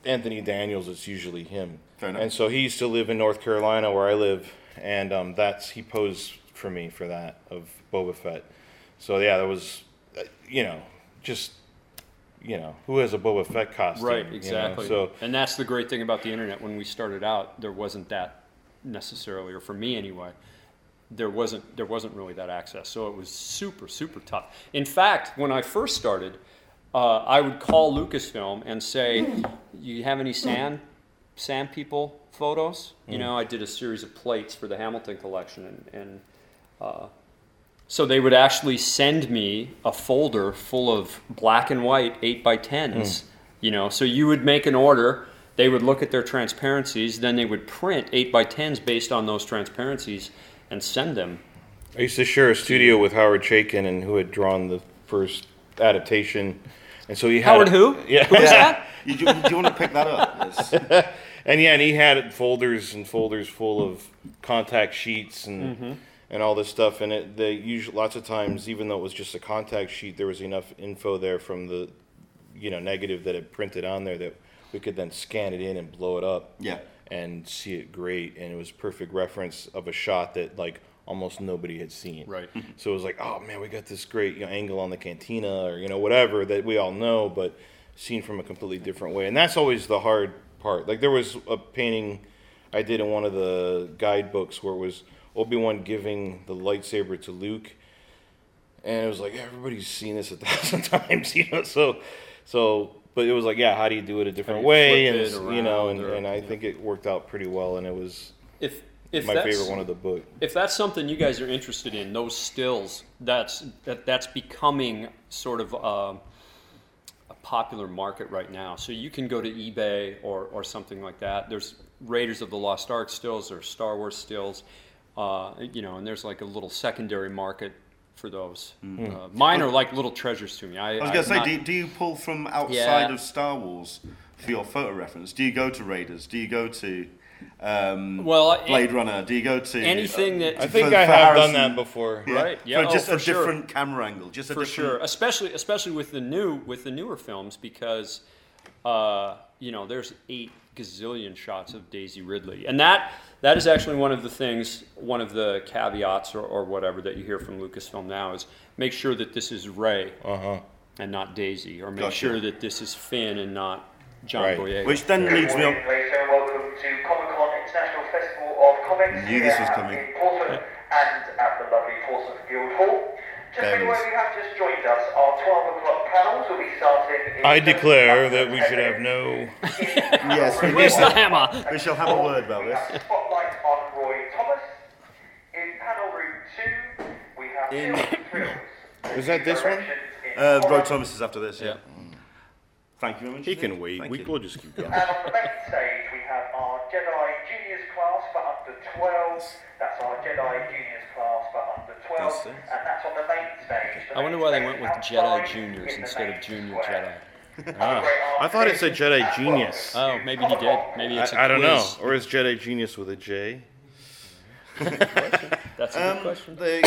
Anthony Daniels, it's usually him. Fair enough. And so he used to live in North Carolina where I live, and he posed for me for that of Boba Fett. So yeah, that was, who has a Boba Fett costume? Right, exactly. So, and that's the great thing about the internet. When we started out, there wasn't that necessarily, or for me anyway, there wasn't really that access. So it was super, super tough. In fact, when I first started, I would call Lucasfilm and say, "You have any Sam people photos?" Mm. I did a series of plates for the Hamilton collection, and so they would actually send me a folder full of black and white 8x10s, So you would make an order, they would look at their transparencies, then they would print 8x10s based on those transparencies and send them. I used to share a studio with Howard Chaykin, and who had drawn the first adaptation. And so he had Howard who? Yeah. Who was that? Do you want to pick that up? Yes. And he had folders and folders full of contact sheets and... Mm-hmm. And all this stuff, and they usually, lots of times, even though it was just a contact sheet, there was enough info there from the, negative that it printed on there that we could then scan it in and blow it up. Yeah. And see it great, and it was perfect reference of a shot that like almost nobody had seen. Right. So it was like, oh man, we got this great angle on the cantina or whatever that we all know, but seen from a completely different way. And that's always the hard part. Like there was a painting I did in one of the guidebooks where it was Obi-Wan giving the lightsaber to Luke, and it was like everybody's seen this 1,000 times, So, but it was like, how do you do it a different way? And I think it worked out pretty well, and it was my favorite one of the book. If that's something you guys are interested in, those stills, that's becoming sort of a popular market right now. So you can go to eBay or something like that. There's Raiders of the Lost Ark stills or Star Wars stills. And there's like a little secondary market for those. Mm-hmm. Mine are like little treasures to me. I was going to say, do you pull from outside of Star Wars for your photo reference? Do you go to Raiders? Do you go to Blade Runner? Do you go to anything that? I think I have done that before, right? Yeah, for a different camera angle, especially with the newer films, because there's 8 gazillion shots of Daisy Ridley, and that is actually one of the caveats or whatever that you hear from Lucasfilm now is make sure that this is Rey and not Daisy, or make sure that this is Finn and not John Boyega. Which then leads me on. Welcome to Comic-Con International Festival of Comics. Knew this was coming. In Portland and at the lovely Portsmouth Guildhall. Just so you have just joined us, our 12 o'clock panels will be starting in... I declare that we should have no... Yes, where's the hammer? We shall have a word about this. We have spotlight on Roy Thomas. In panel room 2, we have... Was that this one? Roy Thomas is after this, yeah. Thank you very much. He can wait. We'll just keep going. And on the main stage, we have our Jedi Juniors class for under 12. That's our Jedi Juniors class for under 12. And that's on the main stage. I wonder why they went with Jedi Juniors instead of Junior Jedi. I thought it said Jedi Genius. Oh, maybe he did. Maybe it's a quiz. I don't know. Or is Jedi Genius with a J? That's a good question. The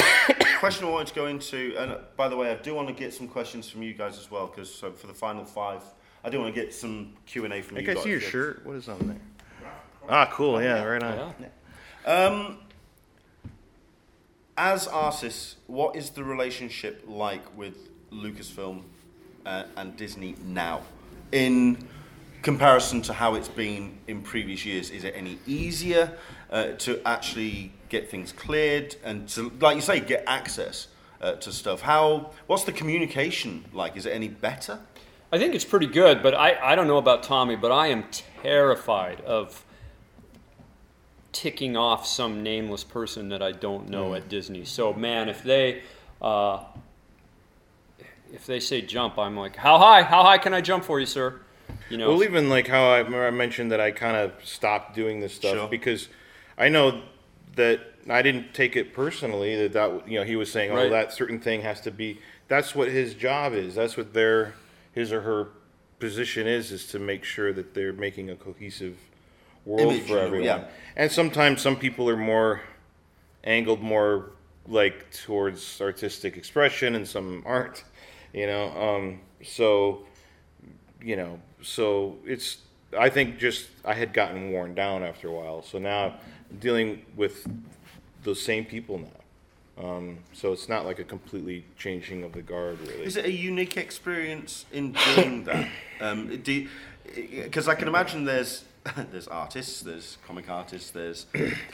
question I wanted to go into, and by the way, I do want to get some questions from you guys as well, because for the final 5... I do want to get some Q&A from you guys. I see your shirt. What is on there? Ah, cool. Yeah, right on. Yeah. As artists, what is the relationship like with Lucasfilm and Disney now? In comparison to how it's been in previous years, is it any easier to actually get things cleared and to, like you say, get access to stuff? What's the communication like? Is it any better? I think it's pretty good, but I don't know about Tommy, but I am terrified of ticking off some nameless person that I don't know at Disney. So, man, if they say jump, I'm like, how high can I jump for you, sir? You know. Well, even like how I mentioned that I kind of stopped doing this stuff because I know that I didn't take it personally that you know, he was saying, oh, that certain thing has to be, that's what his job is. That's what his or her position is to make sure that they're making a cohesive world for everyone. Yeah. And sometimes some people are more angled more like towards artistic expression and some aren't, you know. So it's, I think just, I had gotten worn down after a while. So now I'm dealing with those same people now. So it's not like a completely changing of the guard, really. Is it a unique experience in doing that? Because I can imagine there's artists, there's comic artists, there's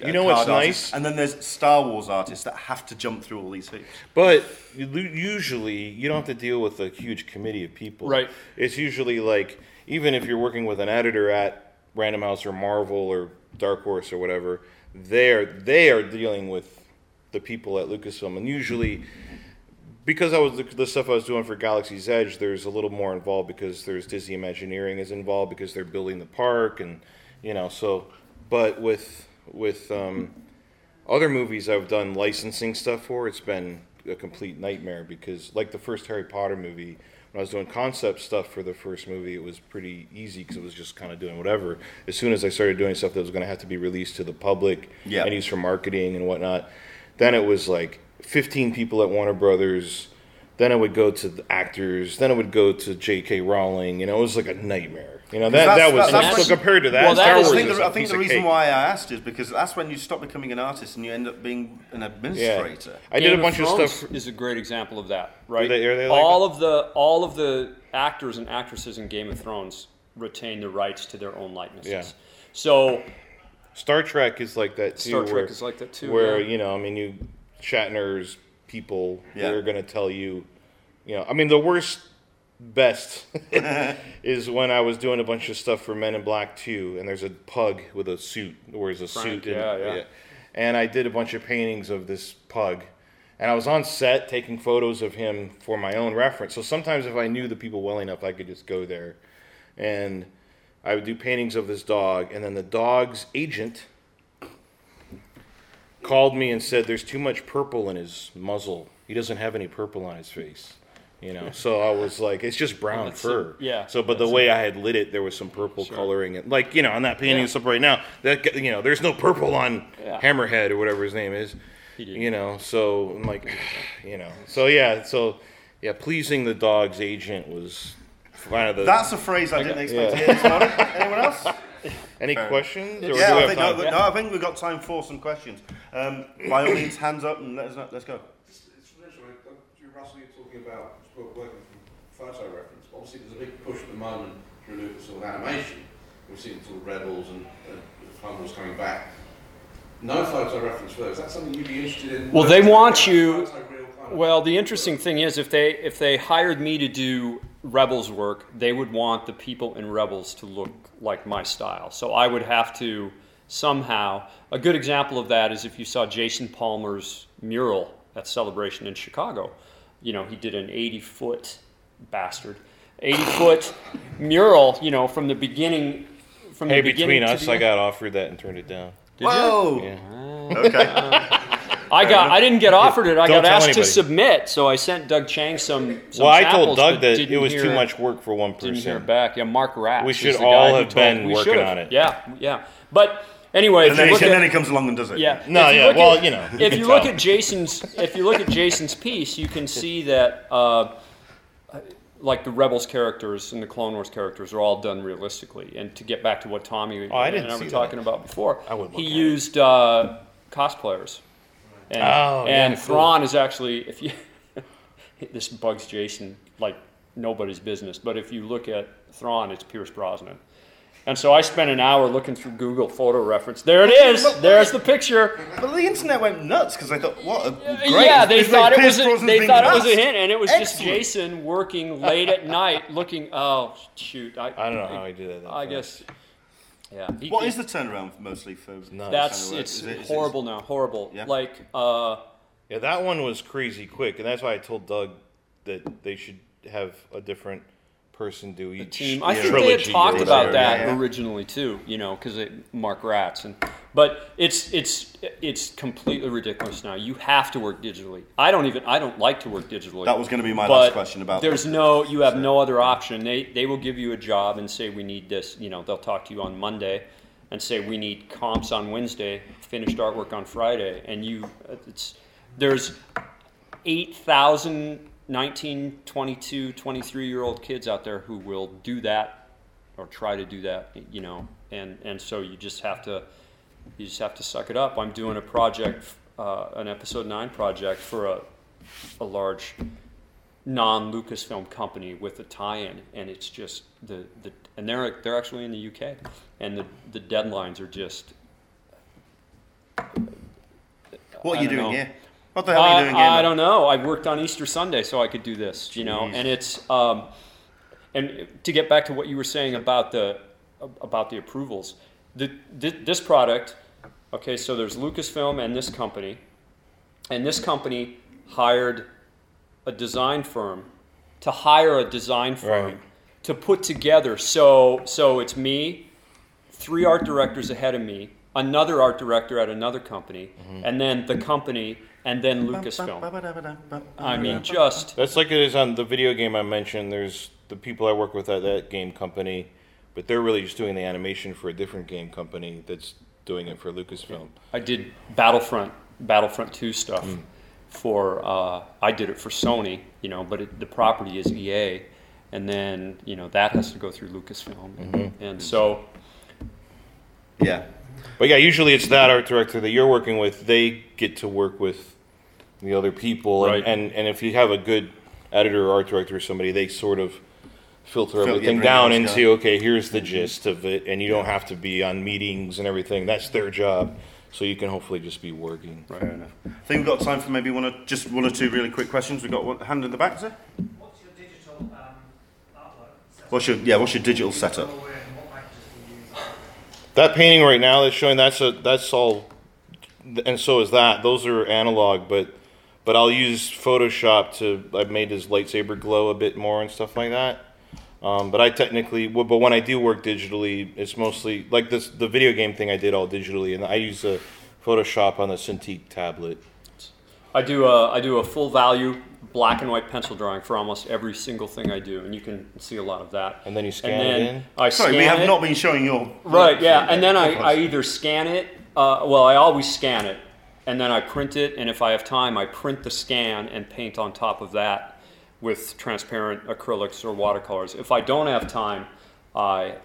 you know what's nice, and then there's Star Wars artists that have to jump through all these hoops. But usually you don't have to deal with a huge committee of people. Right. It's usually like, even if you're working with an editor at Random House or Marvel or Dark Horse or whatever, they are dealing with the people at Lucasfilm, and usually. Because the stuff I was doing for Galaxy's Edge, there's a little more involved because there's Disney Imagineering is involved because they're building the park and, you know, so. But with other movies I've done licensing stuff for, it's been a complete nightmare because, like the first Harry Potter movie, when I was doing concept stuff for the first movie, it was pretty easy because it was just kind of doing whatever. As soon as I started doing stuff that was going to have to be released to the public and used for marketing and whatnot, then it was like 15 people at Warner Brothers, then I would go to the actors, then I would go to J.K. Rowling, you know, it was like a nightmare. You know, that's so compared to that, well, Star Wars I think the reason why I asked is because that's when you stop becoming an artist and you end up being an administrator. Yeah. I did a bunch of stuff. Game of Thrones is a great example of that, right? Are they like all of the actors and actresses in Game of Thrones retain the rights to their own likenesses. Yeah. So Star Trek is like that too. Where you know, I mean, you. Shatner's people they're going to tell you, you know, I mean, the best is when I was doing a bunch of stuff for Men in Black 2, and there's a pug with a suit, and I did a bunch of paintings of this pug, and I was on set taking photos of him for my own reference, so sometimes if I knew the people well enough, I could just go there, and I would do paintings of this dog, and then the dog's agent called me and said, there's too much purple in his muzzle. He doesn't have any purple on his face, you know. So I was like, it's just brown fur. So, but the way I had lit it, there was some purple coloring. And like, you know, on that painting stuff right now, that, you know, there's no purple on Hammerhead or whatever his name is. You know, so I'm like, you know, so pleasing the dog's agent was one of the. That's a phrase I didn't expect to hear. Anyone else? Any questions? I think we've got time for some questions. By all means, hands up and let's go. It's literally, Russell, you're talking about working from photo reference. Obviously, there's a big push at the moment through Lucasfilm animation. We've seen sort of Rebels and Humble's coming back. No photo reference first. Is that something you'd be interested in? Well, they want you. Well, the interesting thing is, if they hired me to do Rebels work, they would want the people in Rebels to look like my style. So I would have to somehow. A good example of that is if you saw Jason Palmer's mural at Celebration in Chicago. You know, he did an 80-foot mural. You know, from the beginning. I got offered that and turned it down. Did you? Yeah. Okay. I didn't get offered it. I got asked to submit, so I sent Doug Chang some samples. I told Doug that it was too much work for one person. Didn't hear back. Yeah, Mark Rapp. We should all have been working on it. Yeah. But anyway, and then he comes along and does it. Yeah. If you look at Jason's piece, you can see that like the Rebels characters and the Clone Wars characters are all done realistically. And to get back to what Tommy and I were talking about before, he used cosplayers. Thrawn is actually, if you this bugs Jason like nobody's business, but if you look at Thrawn, it's Pierce Brosnan. And so I spent an hour looking through Google photo reference. There it is. There's the picture. But the internet went nuts because I thought, what a great... Yeah, they thought it was a hint, and it was just Jason working late at night looking... Oh, shoot. I don't know how he did it. I guess... Yeah. What is the turnaround mostly for... It's horrible now. Horrible. Yeah. Like... Yeah, that one was crazy quick, and that's why I told Doug that they should have a different... person do each team. I think they had talked about that originally too, you know, because Mark Ratz and but it's completely ridiculous now. You have to work digitally. I don't like to work digitally. That was going to be my last question about. There's no you have no other option. They will give you a job and say we need this. You know, they'll talk to you on Monday and say we need comps on Wednesday, finished artwork on Friday, and there's 8,000. 19, 22, 23-year-old kids out there who will do that or try to do that, you know, and so you just have to suck it up. I'm doing a project, an Episode 9 project for a large non-Lucasfilm company with a tie-in, and it's just and they're actually in the UK, and the deadlines are just. What are you doing here? What the hell are you doing? I don't know. I worked on Easter Sunday, so I could do this, you know. And it's and to get back to what you were saying about the approvals, this product. Okay, so there's Lucasfilm and this company hired a design firm to hire a design firm to put together. So it's me, 3 art directors ahead of me, another art director at another company, and then the company. And then Lucasfilm. I mean, just... That's like it is on the video game I mentioned. There's the people I work with at that game company, but they're really just doing the animation for a different game company that's doing it for Lucasfilm. I did Battlefront 2 stuff for... I did it for Sony, you know, but the property is EA. And then, you know, that has to go through Lucasfilm. And so... Yeah. But yeah, usually it's that art director that you're working with. They get to work with the other people, and if you have a good editor or art director or somebody, they sort of filter everything down into okay, here's the gist of it, and you don't have to be on meetings and everything. That's their job, so you can hopefully just be working. Right. Fair enough. I think we've got time for maybe one or two really quick questions. We've got one hand in the back, is there? What's your digital artwork setup? What's your digital setup? That painting right now that's showing, that's all, and so is that. Those are analog, but I'll use Photoshop I've made his lightsaber glow a bit more and stuff like that. But when I do work digitally, it's mostly, like this, the video game thing I did all digitally, and I use a Photoshop on a Cintiq tablet. I do a full value black and white pencil drawing for almost every single thing I do, and you can see a lot of that. And then you scan it in? Not been showing your... Right, yeah, and then I either scan it, I always scan it, and then I print it, and if I have time, I print the scan and paint on top of that with transparent acrylics or watercolors. If I don't have time, I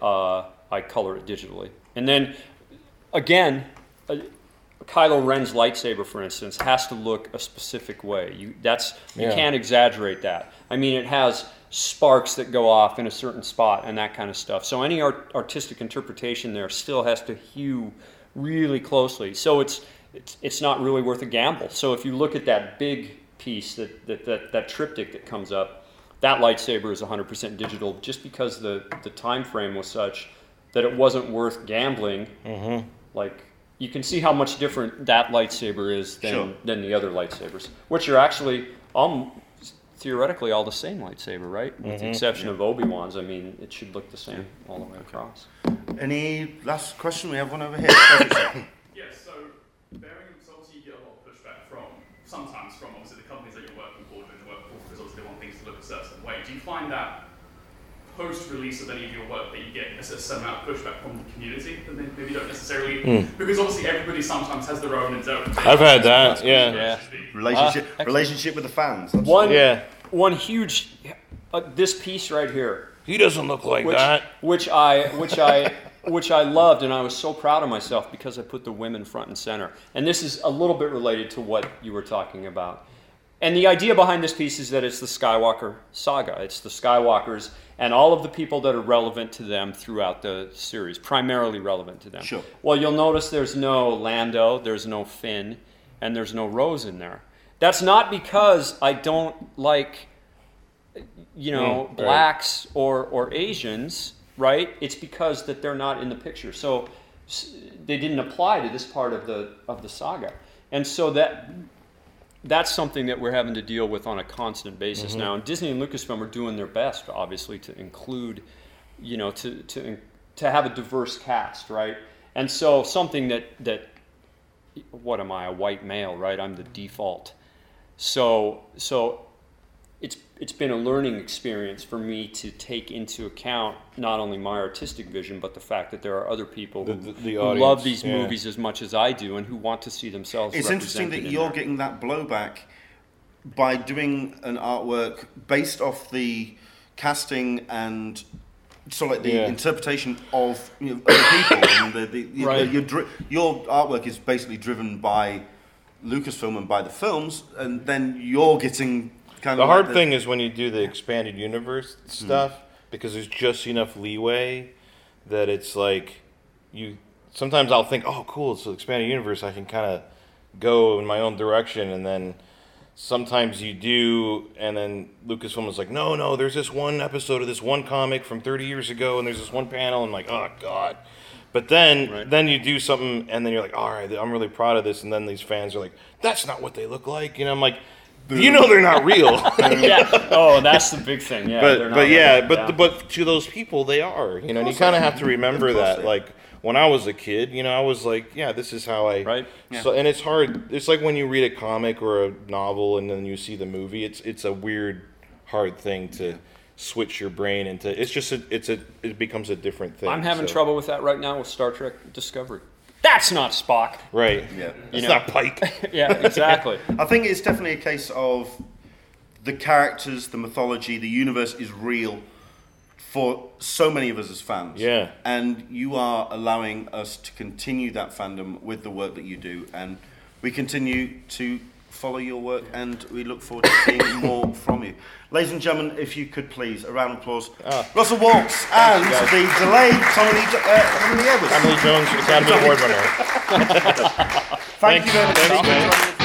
color it digitally. And then, again... Kylo Ren's lightsaber, for instance, has to look a specific way. You can't exaggerate that. I mean, it has sparks that go off in a certain spot and that kind of stuff. So any artistic interpretation there still has to hue really closely. So it's not really worth a gamble. So if you look at that big piece, that triptych that comes up, that lightsaber is 100% digital just because the time frame was such that it wasn't worth gambling. You can see how much different that lightsaber is than the other lightsabers, which are actually theoretically all the same lightsaber, right? With the exception of Obi-Wan's. I mean, it should look the same all the way across. Any last question? We have one over here. So bearing in mind, obviously you get a lot of pushback from obviously the companies that you're working for doing the work for, because obviously they want things to look a certain way. Do you find that post-release of any of your work that you get a certain amount of pushback from the community that they maybe don't necessarily... Because obviously everybody sometimes has their own and their own... I've heard that, Relationship with the fans. One huge... this piece right here. He doesn't look like that. Which I loved, and I was so proud of myself because I put the women front and center. And this is a little bit related to what you were talking about. And the idea behind this piece is that it's the Skywalker saga. It's the Skywalkers and all of the people that are relevant to them throughout the series, primarily relevant to them. Sure. Well, you'll notice there's no Lando, there's no Finn, and there's no Rose in there. That's not because I don't like, you know, blacks or Asians, right? It's because that they're not in the picture. So they didn't apply to this part of the saga. And so that's something that we're having to deal with on a constant basis now. And Disney and Lucasfilm are doing their best, obviously, to include, you know, to have a diverse cast, right? And so something that what am I, a white male, right? I'm the default. So it's been a learning experience for me to take into account not only my artistic vision, but the fact that there are other people who audience, love these movies as much as I do and who want to see themselves represented. It's interesting that you're getting that blowback by doing an artwork based off the casting and sort of like the interpretation of, you know, other people. And your artwork is basically driven by Lucasfilm and by the films, and then you're getting... The hard thing is when you do the expanded universe stuff, because there's just enough leeway that it's like you. Sometimes I'll think, oh, cool, it's an expanded universe. I can kind of go in my own direction, and then sometimes you do, and then Lucasfilm is like, no, there's this one episode of this one comic from 30 years ago, and there's this one panel, and I'm like, oh god. But then you do something, and then you're like, all right, I'm really proud of this, and then these fans are like, that's not what they look like, you know. I'm like, you know they're not real. Oh, that's the big thing. Yeah, but to those people they are. You know, and you kind of have to remember that. Like when I was a kid, you know, I was like, yeah, this is how I. Right. Yeah. So, and it's hard. It's like when you read a comic or a novel and then you see the movie. It's a weird, hard thing to switch your brain into. It's just it becomes a different thing. I'm having trouble with that right now with Star Trek Discovery. That's not Spock. Right. Yeah. It's not Pike. Yeah, exactly. I think it's definitely a case of the characters, the mythology, the universe is real for so many of us as fans. Yeah. And you are allowing us to continue that fandom with the work that you do. And we continue to follow your work and we look forward to seeing more from you. Ladies and gentlemen, if you could please, a round of applause. Russell Walks and the delayed Tommy Lee Jones Academy Award winner. Thank you very much.